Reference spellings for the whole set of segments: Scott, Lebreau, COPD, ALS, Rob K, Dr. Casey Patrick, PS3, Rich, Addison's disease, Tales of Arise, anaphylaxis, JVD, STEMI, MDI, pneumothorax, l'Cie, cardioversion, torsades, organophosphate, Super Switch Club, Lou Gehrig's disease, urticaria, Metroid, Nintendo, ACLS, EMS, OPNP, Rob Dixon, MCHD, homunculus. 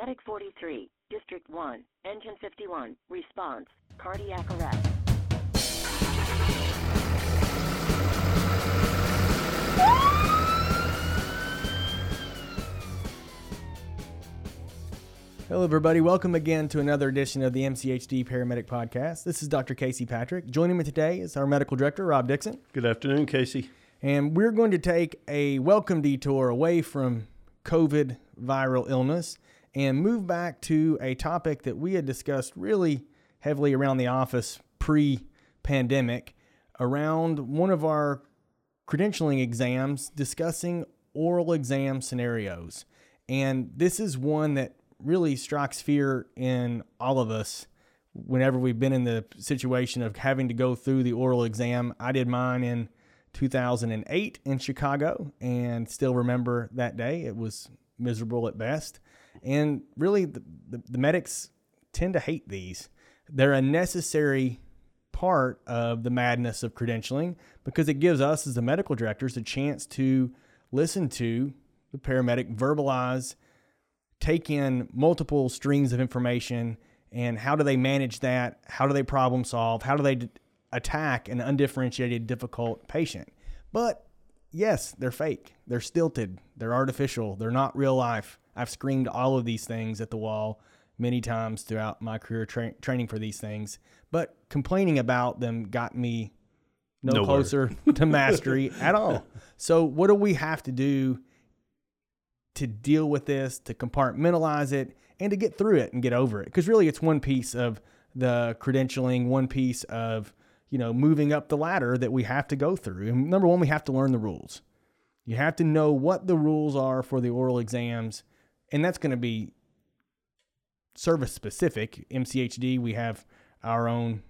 Medic 43, District 1, Engine 51, response, cardiac arrest. Hello everybody, welcome again to another edition of the MCHD Paramedic Podcast. This is Dr. Casey Patrick. Joining me today is our medical director, Rob Dixon. Good afternoon, Casey. And we're going to take a welcome detour away from COVID viral illness and move back to a topic that we had discussed really heavily around the office pre-pandemic, around one of our credentialing exams discussing oral exam scenarios. And this is one that really strikes fear in all of us whenever we've been in the situation of having to go through the oral exam. I did mine in 2008 in Chicago and still remember that day. It was miserable at best. And really, the medics tend to hate these. They're a necessary part of the madness of credentialing because it gives us as the medical directors a chance to listen to the paramedic verbalize, take in multiple strings of information, and how do they manage that? How do they problem solve? How do they attack an undifferentiated, difficult patient? But yes, they're fake. They're stilted. They're artificial. They're not real life. I've screamed all of these things at the wall many times throughout my career training for these things, but complaining about them got me no closer to mastery at all. So what do we have to do to deal with this, to compartmentalize it, and to get through it and get over it? Because really it's one piece of the credentialing, one piece of, moving up the ladder that we have to go through. And number one, we have to learn the rules. You have to know what the rules are for the oral exams, and that's going to be service specific. MCHD, we have our own,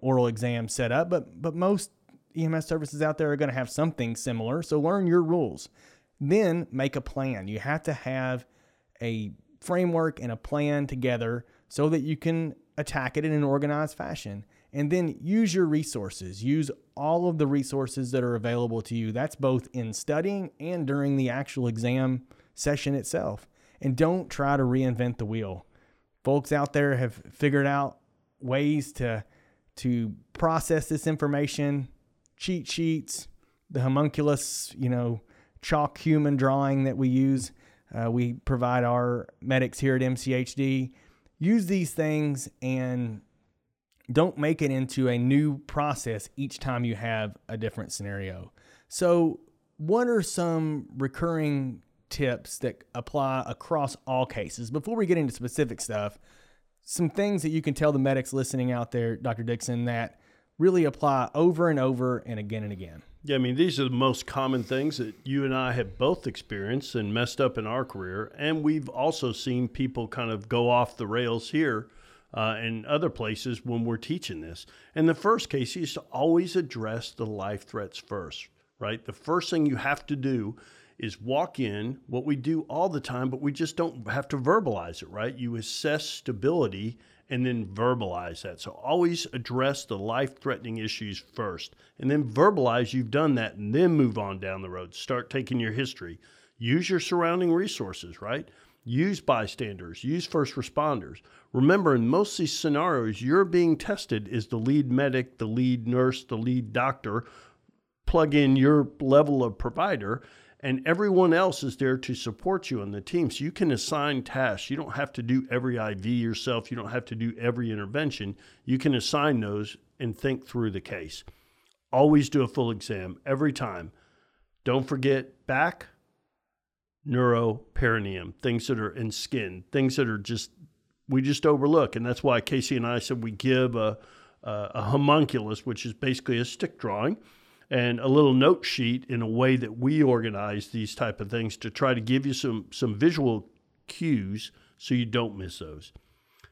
oral exam set up, but most EMS services out there are going to have something similar. So learn your rules. Then make a plan. You have to have a framework and a plan together so that you can attack it in an organized fashion. And then use your resources. Use all of the resources that are available to you. That's both in studying and during the actual exam session itself. And don't try to reinvent the wheel. Folks out there have figured out ways to process this information, cheat sheets, the homunculus, chalk human drawing that we use. We provide our medics here at MCHD. Use these things and don't make it into a new process each time you have a different scenario. So what are some recurring tips that apply across all cases? Before we get into specific stuff, some things that you can tell the medics listening out there, Dr. Dixon, that really apply over and over and again. Yeah, these are the most common things that you and I have both experienced and messed up in our career. And we've also seen people kind of go off the rails here in other places when we're teaching this. And the first case is to always address the life threats first, right? The first thing you have to do is walk in, what we do all the time, but we just don't have to verbalize it, right? You assess stability and then verbalize that. So always address the life-threatening issues first, and then verbalize you've done that, and then move on down the road. Start taking your history. Use your surrounding resources, right? Use bystanders. Use first responders. Remember, in most of these scenarios, you're being tested as the lead medic, the lead nurse, the lead doctor. Plug in your level of provider, and everyone else is there to support you on the team. So you can assign tasks. You don't have to do every IV yourself. You don't have to do every intervention. You can assign those and think through the case. Always do a full exam every time. Don't forget back, neuro, perineum, things that are in skin, things that are we just overlook. And that's why Casey and I said we give a homunculus, which is basically a stick drawing, and a little note sheet in a way that we organize these type of things to try to give you some visual cues so you don't miss those.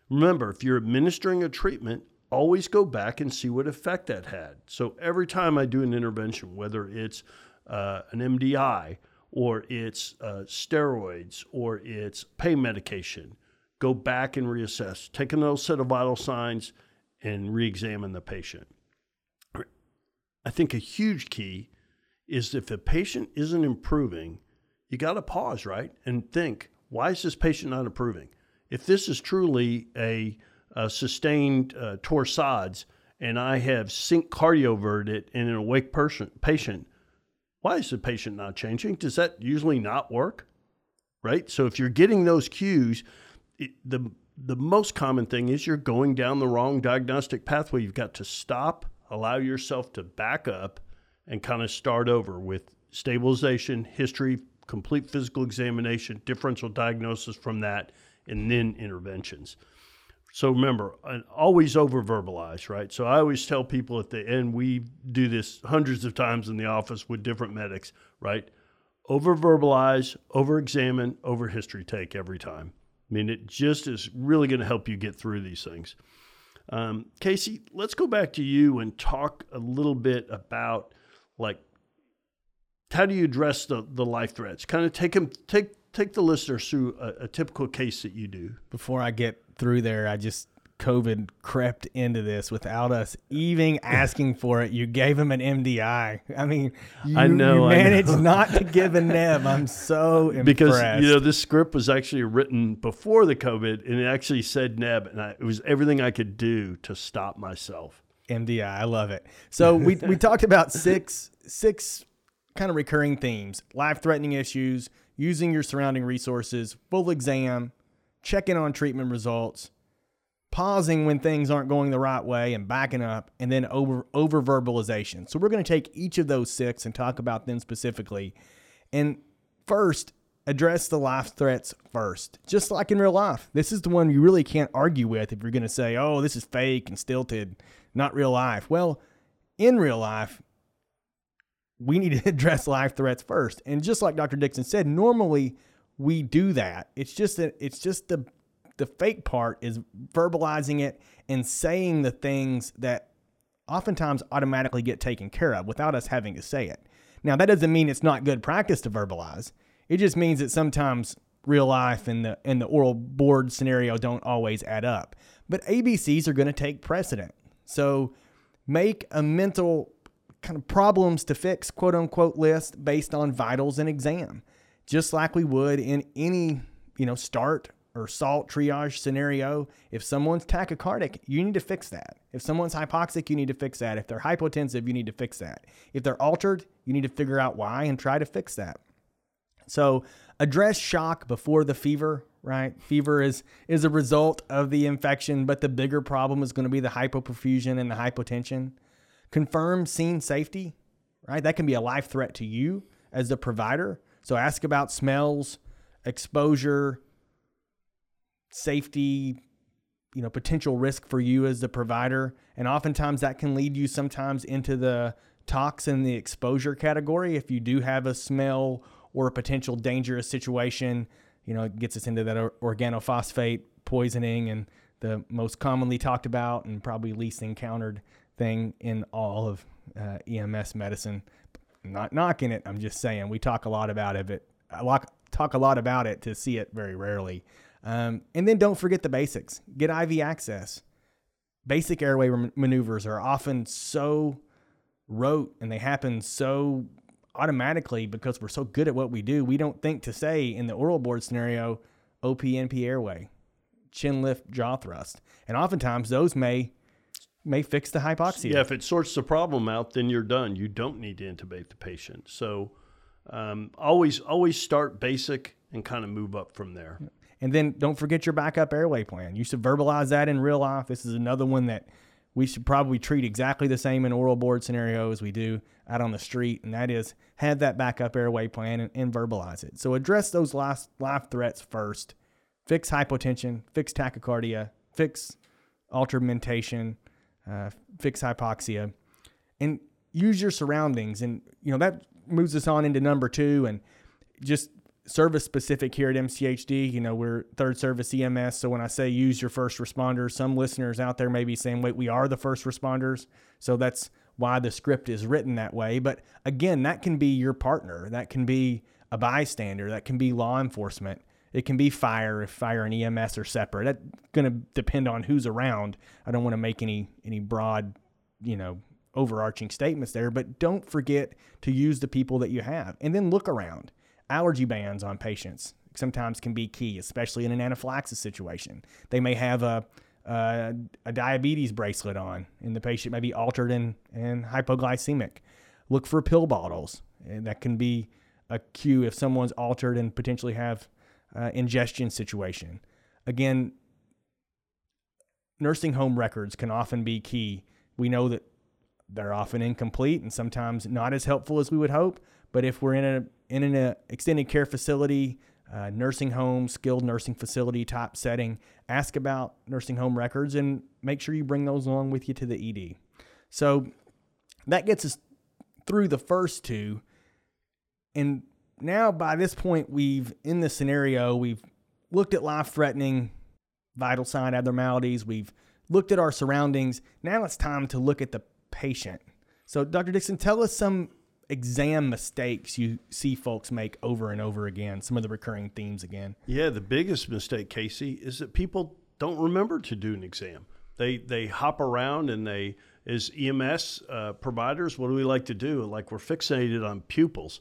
Remember, if you're administering a treatment, always go back and see what effect that had. So every time I do an intervention, whether it's an MDI or it's steroids or it's pain medication, go back and reassess. Take another set of vital signs and re-examine the patient. I think a huge key is if a patient isn't improving, you got to pause, right? And think, why is this patient not improving? if this is truly a sustained torsades and I have syncardioverted it in an awake patient, why is the patient not changing? Does that usually not work? Right? So if you're getting those cues, the most common thing is you're going down the wrong diagnostic pathway. You've got to stop, allow yourself to back up, and kind of start over with stabilization, history, complete physical examination, differential diagnosis from that, and then interventions. So remember, always over-verbalize, right? So I always tell people at the end, we do this hundreds of times in the office with different medics, right? Over-verbalize, over-examine, over-history take every time. I mean, it just is really going to help you get through these things. Casey, let's go back to you and talk a little bit about, like, how do you address the life threats? Kind of take the listeners through a typical case that you do. Before I get through there, COVID crept into this without us even asking for it. You gave him an MDI. I mean, you managed not to give a neb. I'm so impressed. Because, this script was actually written before the COVID, and it actually said neb, and it was everything I could do to stop myself. MDI, I love it. So we talked about six kind of recurring themes: life-threatening issues, using your surrounding resources, full exam, checking on treatment results, pausing when things aren't going the right way and backing up, and then over verbalization. So we're going to take each of those six and talk about them specifically. And first, address the life threats first. Just like in real life, this is the one you really can't argue with if you're going to say, oh, this is fake and stilted, not real life. Well, in real life, we need to address life threats first. And just like Dr. Dixon said, normally we do that. It's just that the fake part is verbalizing it and saying the things that oftentimes automatically get taken care of without us having to say it. Now, that doesn't mean it's not good practice to verbalize. It just means that sometimes real life and the oral board scenario don't always add up. But ABCs are going to take precedent. So make a mental kind of problems to fix, quote unquote, list based on vitals and exam, just like we would in any, start or SALT triage scenario. If someone's tachycardic, you need to fix that. If someone's hypoxic, you need to fix that. If they're hypotensive, you need to fix that. If they're altered, you need to figure out why and try to fix that. So address shock before the fever, right? Fever is a result of the infection, but the bigger problem is going to be the hypoperfusion and the hypotension. Confirm scene safety, right? That can be a life threat to you as the provider. So ask about smells, exposure, safety, potential risk for you as the provider. And oftentimes that can lead you sometimes into the tox and the exposure category. If you do have a smell or a potential dangerous situation, it gets us into that organophosphate poisoning and the most commonly talked about and probably least encountered thing in all of EMS medicine. Not knocking it. I'm just saying we talk a lot about it. Talk a lot about it to see it very rarely. And then don't forget the basics. Get IV access. Basic airway maneuvers are often so rote and they happen so automatically because we're so good at what we do. We don't think to say in the oral board scenario, OPNP airway, chin lift, jaw thrust. And oftentimes those may fix the hypoxia. Yeah, if it sorts the problem out, then you're done. You don't need to intubate the patient. So always start basic and kind of move up from there. Yeah. And then don't forget your backup airway plan. You should verbalize that in real life. This is another one that we should probably treat exactly the same in oral board scenario as we do out on the street, and that is have that backup airway plan and verbalize it. So address those life threats first. Fix hypotension, fix tachycardia, fix altered mentation, fix hypoxia, and use your surroundings. And, that moves us on into number 2 and just service specific here at MCHD. We're third service EMS. So when I say use your first responders, some listeners out there may be saying, wait, we are the first responders. So that's why the script is written that way. But again, that can be your partner. That can be a bystander. That can be law enforcement. It can be fire if fire and EMS are separate. That's going to depend on who's around. I don't want to make any broad, overarching statements there, but don't forget to use the people that you have and then look around. Allergy bans on patients. sometimes can be key, especially in an anaphylaxis situation. They may have a diabetes bracelet on, and the patient may be altered and hypoglycemic. Look for pill bottles, and that can be a cue if someone's altered and potentially have ingestion situation. Again, nursing home records can often be key. We know that they're often incomplete and sometimes not as helpful as we would hope, but if we're in an extended care facility, nursing home, skilled nursing facility type setting, ask about nursing home records and make sure you bring those along with you to the ED. So that gets us through the first two. And now by this point, in this scenario, we've looked at life-threatening vital sign abnormalities. We've looked at our surroundings. Now it's time to look at the patient. So Dr. Dixon, tell us some exam mistakes you see folks make over and over again, some of the recurring themes again. Yeah, the biggest mistake, Casey, is that people don't remember to do an exam. They hop around and they, as EMS providers, what do we like to do? Like, we're fixated on pupils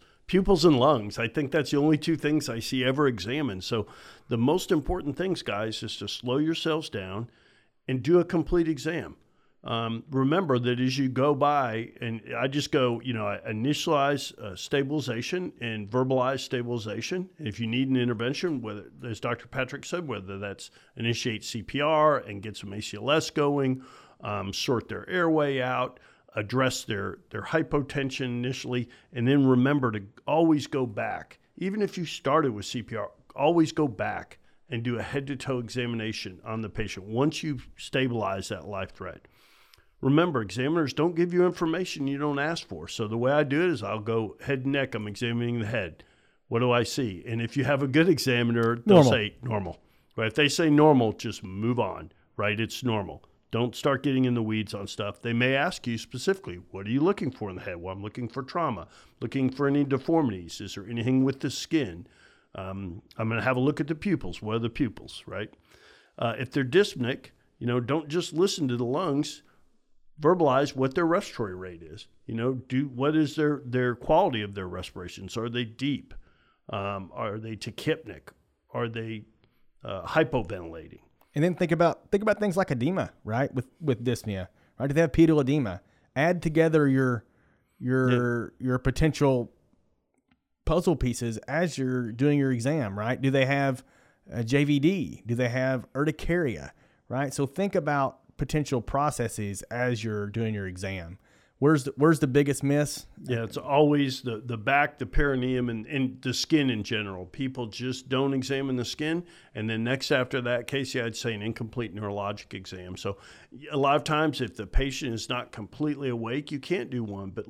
and lungs. I think that's the only two things I see ever examined. So the most important things, guys, is to slow yourselves down and do a complete exam. Remember that as you go by, and I just go, I initialize stabilization and verbalize stabilization. If you need an intervention, whether, as Dr. Patrick said, whether that's initiate CPR and get some ACLS going, sort their airway out, address their hypotension initially, and then remember to always go back. Even if you started with CPR, always go back and do a head-to-toe examination on the patient once you've stabilized that life threat. Remember, examiners don't give you information you don't ask for. So the way I do it is I'll go head and neck. I'm examining the head. What do I see? And if you have a good examiner, they'll say normal. Right? If they say normal, just move on. Right? It's normal. Don't start getting in the weeds on stuff. They may ask you specifically, what are you looking for in the head? Well, I'm looking for trauma, looking for any deformities. Is there anything with the skin? I'm going to have a look at the pupils. What are the pupils, right? If they're dyspneic, don't just listen to the lungs. Verbalize what their respiratory rate is. What is their quality of their respirations? Are they deep? Are they tachypnic? Are they hypoventilating? And then think about things like edema, right? With dyspnea, right? If they have pedal edema, add together your potential puzzle pieces as you're doing your exam, right? Do they have a JVD? Do they have urticaria, right? So think about potential processes as you're doing your exam. Where's the biggest miss? Yeah, it's always the back, the perineum, and the skin in general. People just don't examine the skin. And then next after that, Casey, I'd say an incomplete neurologic exam. So a lot of times if the patient is not completely awake, you can't do one. But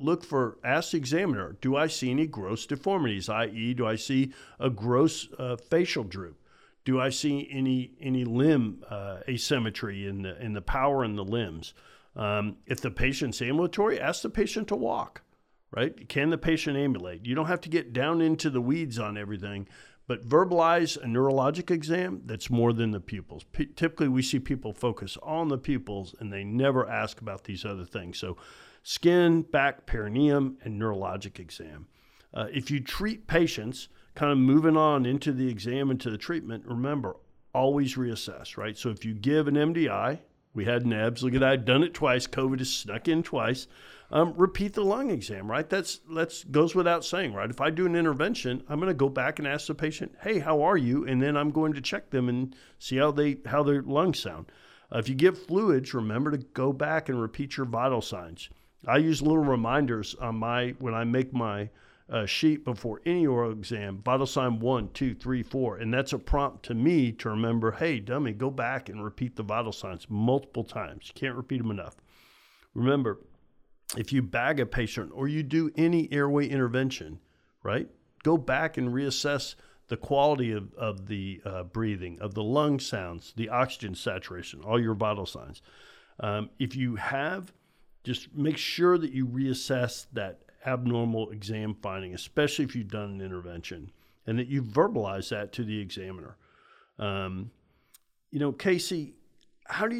ask the examiner, do I see any gross deformities, i.e. do I see a gross facial droop? Do I see any limb asymmetry in the power in the limbs? If the patient's ambulatory, ask the patient to walk, right? Can the patient ambulate? You don't have to get down into the weeds on everything, but verbalize a neurologic exam that's more than the pupils. Typically, we see people focus on the pupils and they never ask about these other things. So skin, back, perineum, and neurologic exam. If you treat patients, kind of moving on into the exam, into the treatment, remember, always reassess, right? So if you give an MDI, we had NEBS, look at that, I've done it twice, COVID has snuck in twice, repeat the lung exam, right? That goes without saying, right? If I do an intervention, I'm gonna go back and ask the patient, hey, how are you? And then I'm going to check them and see how their lungs sound. If you give fluids, remember to go back and repeat your vital signs. I use little reminders on when I make my sheet before any oral exam, vital sign 1, 2, 3, 4. And that's a prompt to me to remember, hey, dummy, go back and repeat the vital signs multiple times. You can't repeat them enough. Remember, if you bag a patient or you do any airway intervention, right, go back and reassess the quality of the breathing, of the lung sounds, the oxygen saturation, all your vital signs. If you have, just make sure that you reassess that abnormal exam finding, especially if you've done an intervention, and that you verbalize that to the examiner. Casey, how do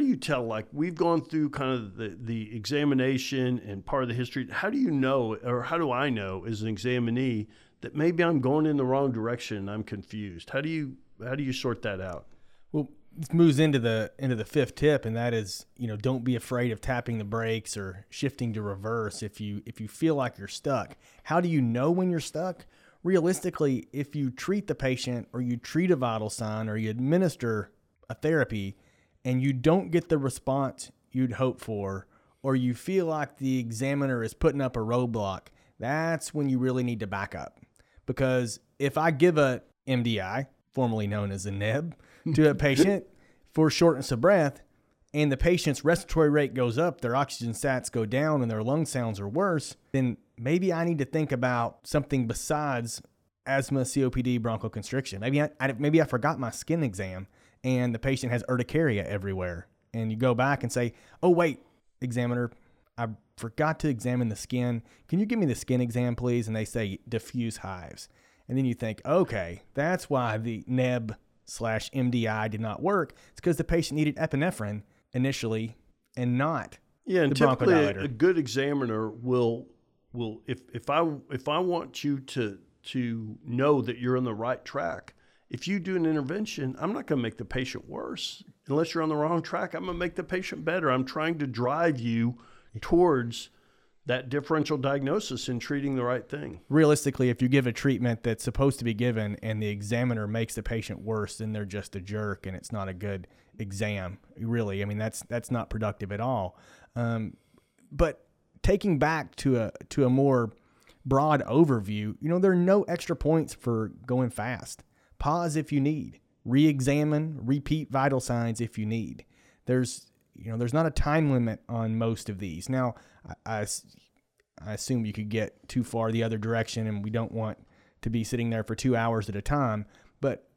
you tell, like, we've gone through kind of the examination and part of the history, how do you know, or how do I know as an examinee that maybe I'm going in the wrong direction and I'm confused? How do you sort that out? Well, this moves into the fifth tip, and that is, don't be afraid of tapping the brakes or shifting to reverse if you feel like you're stuck. How do you know when you're stuck? Realistically, if you treat the patient or you treat a vital sign or you administer a therapy and you don't get the response you'd hope for, or you feel like the examiner is putting up a roadblock, that's when you really need to back up. Because if I give a MDI, formerly known as a neb, to a patient for shortness of breath, and the patient's respiratory rate goes up, their oxygen sats go down, and their lung sounds are worse, then maybe I need to think about something besides asthma, COPD, bronchoconstriction. Maybe I forgot my skin exam, and the patient has urticaria everywhere. And you go back and say, oh, wait, examiner, I forgot to examine the skin. Can you give me the skin exam, please? And they say diffuse hives. And then you think, okay, that's why the NEB/MDI did not work. It's because the patient needed epinephrine initially and not the bronchodilator. Yeah, and typically a good examiner will if I want you to know that you're on the right track, if you do an intervention, I'm not going to make the patient worse. Unless you're on the wrong track, I'm going to make the patient better. I'm trying to drive you towards that differential diagnosis and treating the right thing. Realistically, if you give a treatment that's supposed to be given and the examiner makes the patient worse, then they're just a jerk and it's not a good exam, really. I mean, that's not productive at all. But taking back to a more broad overview, there are no extra points for going fast. Pause if you need. Re-examine, repeat vital signs if you need. There's not a time limit on most of these. Now, I assume you could get too far the other direction, and we don't want to be sitting there for 2 hours at a time, but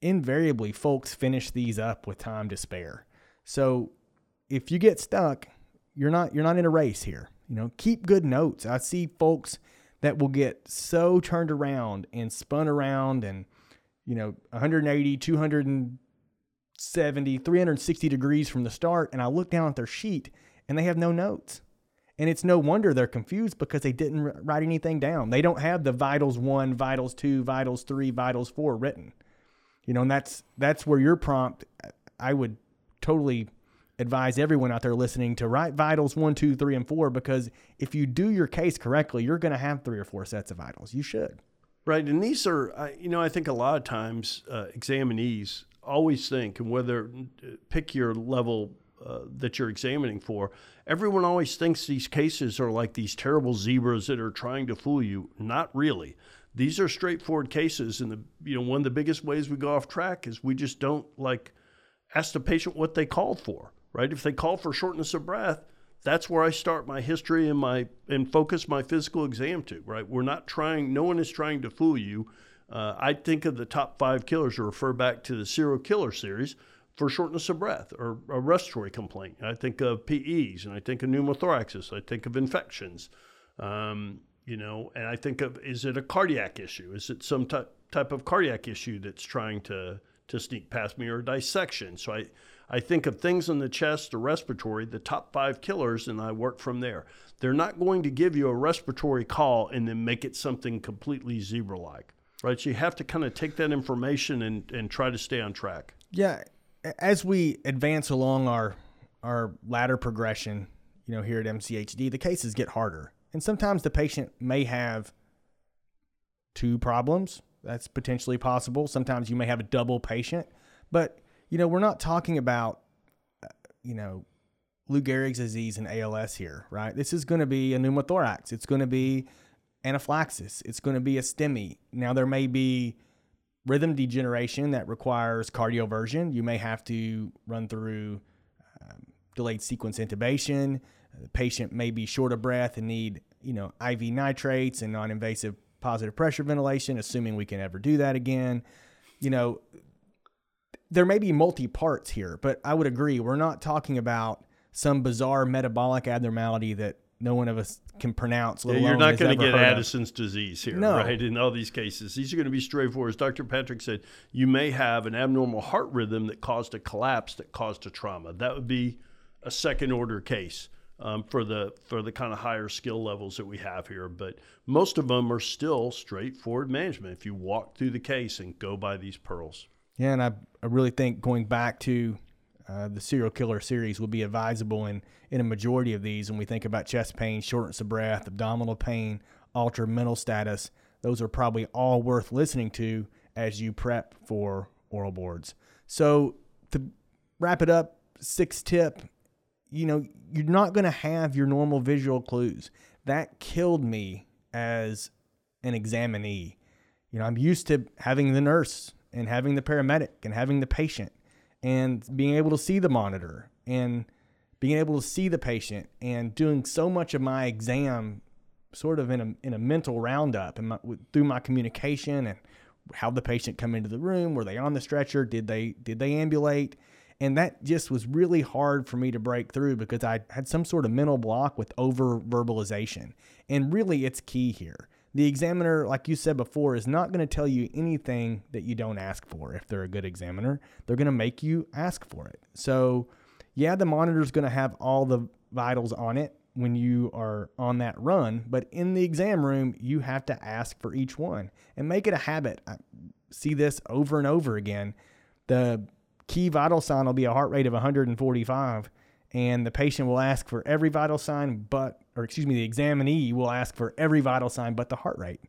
invariably folks finish these up with time to spare. So if you get stuck, you're not in a race here. Keep good notes. I see folks that will get so turned around and spun around and 180, 270, 360 degrees from the start, and I look down at their sheet and they have no notes. And it's no wonder they're confused because they didn't write anything down. They don't have the vitals 1, vitals 2, vitals 3, vitals 4 written. And that's where your prompt, I would totally advise everyone out there listening to write vitals 1, 2, 3, and 4, because if you do your case correctly, you're going to have 3 or 4 sets of vitals. You should. Right. And these are, I think a lot of times examinees always think, and whether pick your level that you're examining for, everyone always thinks these cases are like these terrible zebras that are trying to fool you. Not really. These are straightforward cases. And one of the biggest ways we go off track is we just don't ask the patient what they called for, right? If they call for shortness of breath, that's where I start my history and focus my physical exam to, right? We're not trying, no one is trying to fool you. I think of the top 5 killers, or refer back to the serial killer series, for shortness of breath or a respiratory complaint. I think of PEs, and I think of pneumothoraxes. I think of infections, and I think of, is it a cardiac issue? Is it some type of cardiac issue that's trying to sneak past me, or dissection? So I think of things in the chest or respiratory, the top 5 killers, and I work from there. They're not going to give you a respiratory call and then make it something completely zebra-like, right? So you have to kind of take that information and try to stay on track. Yeah. As we advance along our ladder progression, here at MCHD, the cases get harder. And sometimes the patient may have 2 problems. That's potentially possible. Sometimes you may have a double patient, but we're not talking about, Lou Gehrig's disease and ALS here, right? This is going to be a pneumothorax. It's going to be anaphylaxis. It's going to be a STEMI. Now, there may be rhythm degeneration that requires cardioversion. You may have to run through delayed sequence intubation. The patient may be short of breath and need, IV nitrates and non-invasive positive pressure ventilation, assuming we can ever do that again. There may be multi parts here, but I would agree. We're not talking about some bizarre metabolic abnormality that no one of us can pronounce. You're not going to get Addison's disease here, right? In all these cases, these are going to be straightforward. As Dr. Patrick said, you may have an abnormal heart rhythm that caused a collapse, that caused a trauma. That would be a second order case. for the kind of higher skill levels that we have here. But most of them are still straightforward management if you walk through the case and go by these pearls. Yeah, and I really think going back to the serial killer series will be advisable in a majority of these. When we think about chest pain, shortness of breath, abdominal pain, altered mental status, those are probably all worth listening to as you prep for oral boards. So to wrap it up, 6th tip, you know, you're not going to have your normal visual clues. That killed me as an examinee. You know, I'm used to having the nurse and having the paramedic and having the patient and being able to see the monitor and being able to see the patient and doing so much of my exam sort of in a mental roundup and through my communication and how the patient come into the room. Were they on the stretcher? Did they ambulate? And that just was really hard for me to break through because I had some sort of mental block with over verbalization. And really it's key here. The examiner, like you said before, is not going to tell you anything that you don't ask for. If they're a good examiner, they're going to make you ask for it. So yeah, the monitor is going to have all the vitals on it when you are on that run, but in the exam room, you have to ask for each one and make it a habit. I see this over and over again. The key vital sign will be a heart rate of 145, and the patient will ask for every vital sign, the examinee will ask for every vital sign but the heart rate.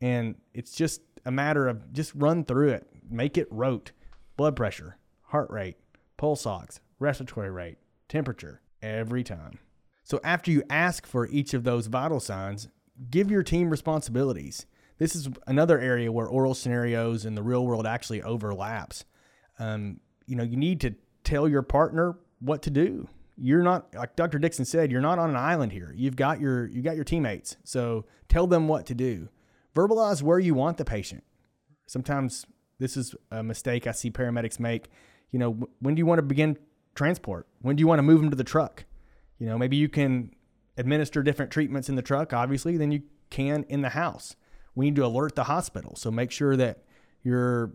And it's just a matter of just run through it, make it rote. Blood pressure, heart rate, pulse ox, respiratory rate, temperature, every time. So after you ask for each of those vital signs, give your team responsibilities. This is another area where oral scenarios and the real world actually overlaps. You know, you need to tell your partner what to do. You're not, like Dr. Dixon said, you're not on an island here. You've got your teammates. So tell them what to do. Verbalize where you want the patient. Sometimes this is a mistake I see paramedics make. You know, when do you want to begin transport? When do you want to move them to the truck? You know, maybe you can administer different treatments in the truck, obviously, than you can in the house. We need to alert the hospital. So make sure that you're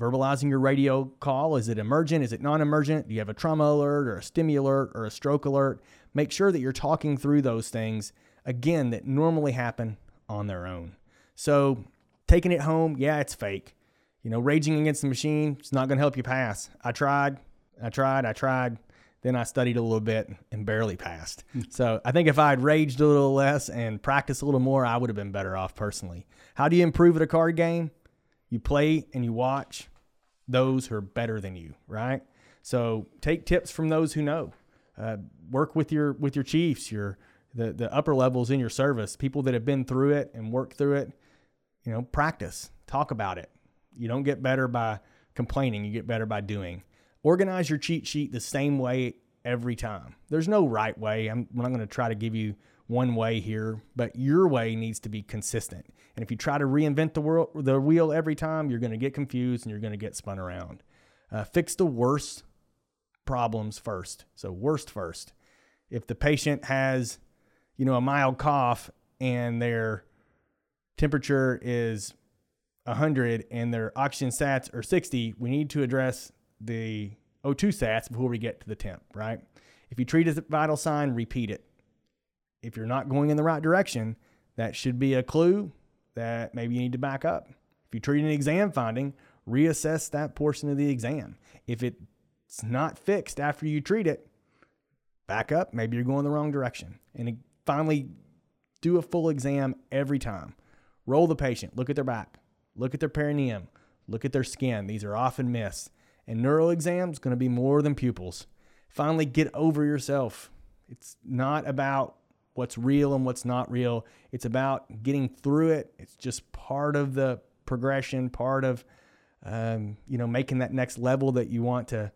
verbalizing your radio call. Is it emergent? Is it non-emergent? Do you have a trauma alert or a STEMI alert or a stroke alert? Make sure that you're talking through those things, again, that normally happen on their own. So taking it home, yeah, it's fake. You know, raging against the machine, it's not going to help you pass. I tried. Then I studied a little bit and barely passed. So I think if I had raged a little less and practiced a little more, I would have been better off personally. How do you improve at a card game? You play and you watch those who are better than you, right? So take tips from those who know. Work with your chiefs, the upper levels in your service, people that have been through it and worked through it. You know, practice, talk about it. You don't get better by complaining. You get better by doing. Organize your cheat sheet the same way every time. There's no right way. I'm not going to try to give you one way here, but your way needs to be consistent. And if you try to reinvent the wheel every time, you're going to get confused and you're going to get spun around. Fix the worst problems first. So worst first. If the patient has, you know, a mild cough and their temperature is 100 and their oxygen sats are 60, we need to address the O2 sats before we get to the temp, right? If you treat as a vital sign, repeat it. If you're not going in the right direction, that should be a clue that maybe you need to back up. If you treat an exam finding, reassess that portion of the exam. If it's not fixed after you treat it, back up. Maybe you're going the wrong direction. And finally, do a full exam every time. Roll the patient. Look at their back. Look at their perineum. Look at their skin. These are often missed. And neural exam's going to be more than pupils. Finally, get over yourself. It's not about what's real and what's not real. It's about getting through it. It's just part of the progression, part of making that next level that you want to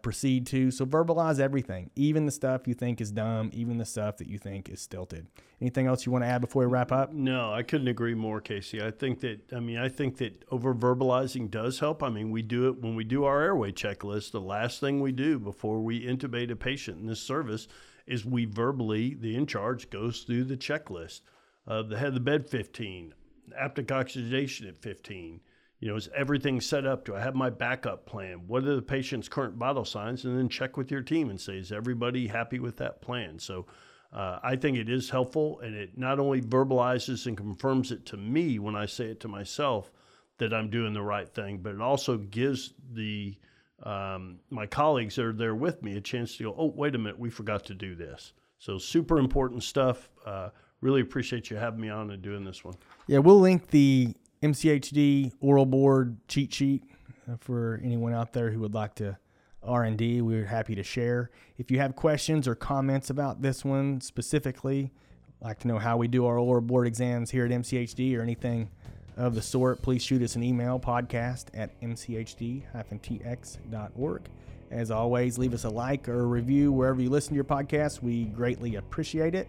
proceed to. So verbalize everything, even the stuff you think is dumb, even the stuff that you think is stilted. Anything else you want to add before we wrap up? No, I couldn't agree more, Casey. I think that over verbalizing does help. I mean, we do it when we do our airway checklist. The last thing we do before we intubate a patient in this service is we verbally, the in charge goes through the checklist of the head of the bed 15, aptic oxygenation at 15, is everything set up? Do I have my backup plan? What are the patient's current vital signs? And then check with your team and say, is everybody happy with that plan? So I think it is helpful, and it not only verbalizes and confirms it to me when I say it to myself that I'm doing the right thing, but it also gives the my colleagues that are there with me a chance to go, oh, wait a minute, we forgot to do this. So super important stuff. Really appreciate you having me on and doing this one. Yeah, we'll link the MCHD oral board cheat sheet for anyone out there who would like to R&D. We're happy to share. If you have questions or comments about this one specifically, like to know how we do our oral board exams here at MCHD or anything of the sort, please shoot us an email, podcast@mchd-tx.org. As always, leave us a like or a review wherever you listen to your podcast. We greatly appreciate it,